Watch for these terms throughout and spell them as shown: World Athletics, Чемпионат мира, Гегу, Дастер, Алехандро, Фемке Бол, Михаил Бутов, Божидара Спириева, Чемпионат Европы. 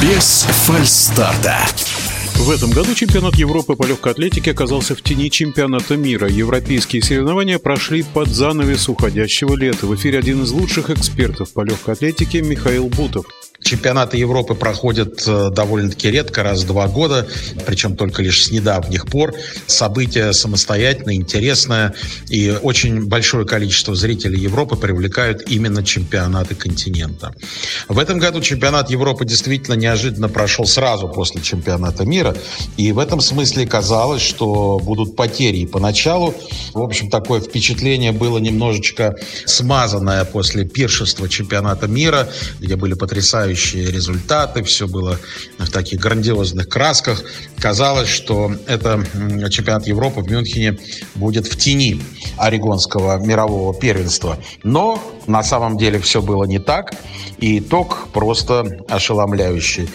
Без фальстарта. В этом году чемпионат Европы по легкой атлетике оказался в тени чемпионата мира. Европейские соревнования прошли под занавес уходящего лета. В эфире один из лучших экспертов по легкой атлетике Михаил Бутов. Чемпионаты Европы проходят довольно-таки редко, раз в 2 года, причем только лишь с недавних пор. Событие самостоятельное, интересное, и очень большое количество зрителей Европы привлекают именно чемпионаты континента. В этом году чемпионат Европы действительно неожиданно прошел сразу после чемпионата мира, и в этом смысле казалось, что будут потери. И поначалу, в общем, такое впечатление было немножечко смазанное после пиршества чемпионата мира, где были потрясающие результаты, все было в таких грандиозных красках. Казалось, что это чемпионат Европы в Мюнхене будет в тени орегонского мирового первенства. Но на самом деле все было не так, и итог просто ошеломляющий.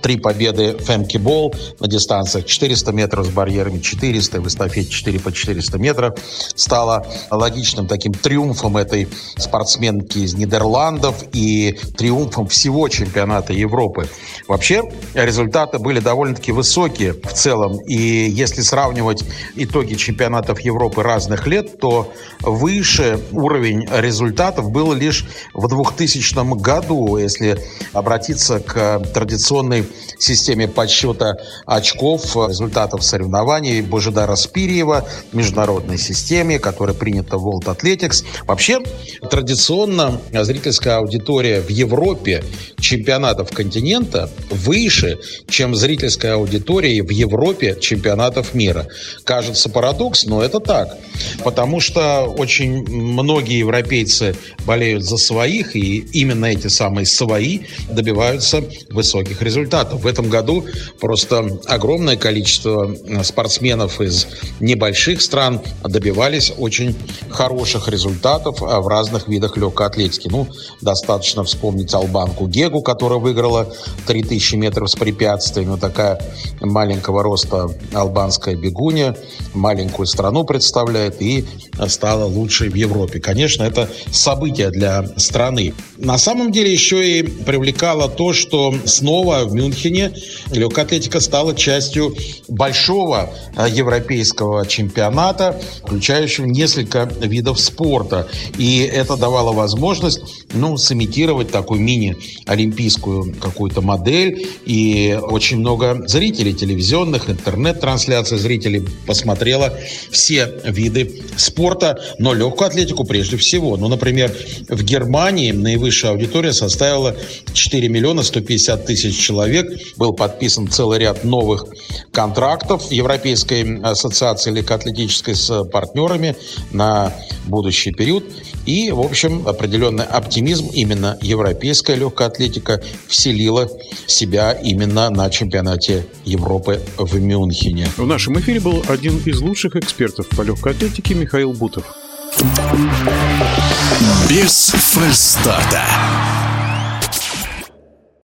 3 победы Фемке Бол на дистанциях 400 метров с барьерами 400, в эстафете 4 по 400 метров стало логичным таким триумфом этой спортсменки из Нидерландов и триумфом всего чемпионата Европы. Вообще, результаты были довольно-таки высокие в целом. И если сравнивать итоги чемпионатов Европы разных лет, то выше уровень результатов был лишь в 2000 году. Если обратиться к традиционной системе подсчета очков, результатов соревнований Божидара Спириева, международной системе, которая принята в World Athletics. Вообще, традиционно зрительская аудитория в Европе чемпионатов континента выше, чем зрительская аудитория в Европе чемпионатов мира. Кажется, парадокс, но это так. Потому что очень многие европейцы болеют за своих, и именно эти самые свои добиваются высоких результатов. В этом году просто огромное количество спортсменов из небольших стран добивались очень хороших результатов в разных видах легкой атлетики. Достаточно вспомнить албанку Гегу, которая выиграла 3000 метров с препятствиями. Такая маленького роста албанская бегунья маленькую страну представляет и стала лучшей в Европе. Конечно, это событие для страны. На самом деле еще и привлекало то, что снова в Мюнхене легкая атлетика стала частью большого европейского чемпионата, включающего несколько видов спорта. И это давало возможность, сымитировать такую мини-олимпийскую какую-то модель. И очень много зрителей телевизионных, интернет-трансляций зрителей посмотрело все виды спорта, но легкую атлетику прежде всего. Например, в Германии наивысшая аудитория составила 4 миллиона 150 тысяч человек. Был подписан целый ряд новых контрактов Европейской ассоциации легкоатлетической с партнерами на будущий период. И, в общем, определенный оптимизм именно европейская легкая атлетика вселила себя именно на чемпионате Европы в Мюнхене. В нашем эфире был один из лучших экспертов по легкой атлетике Михаил Бутов. Без фальстарта.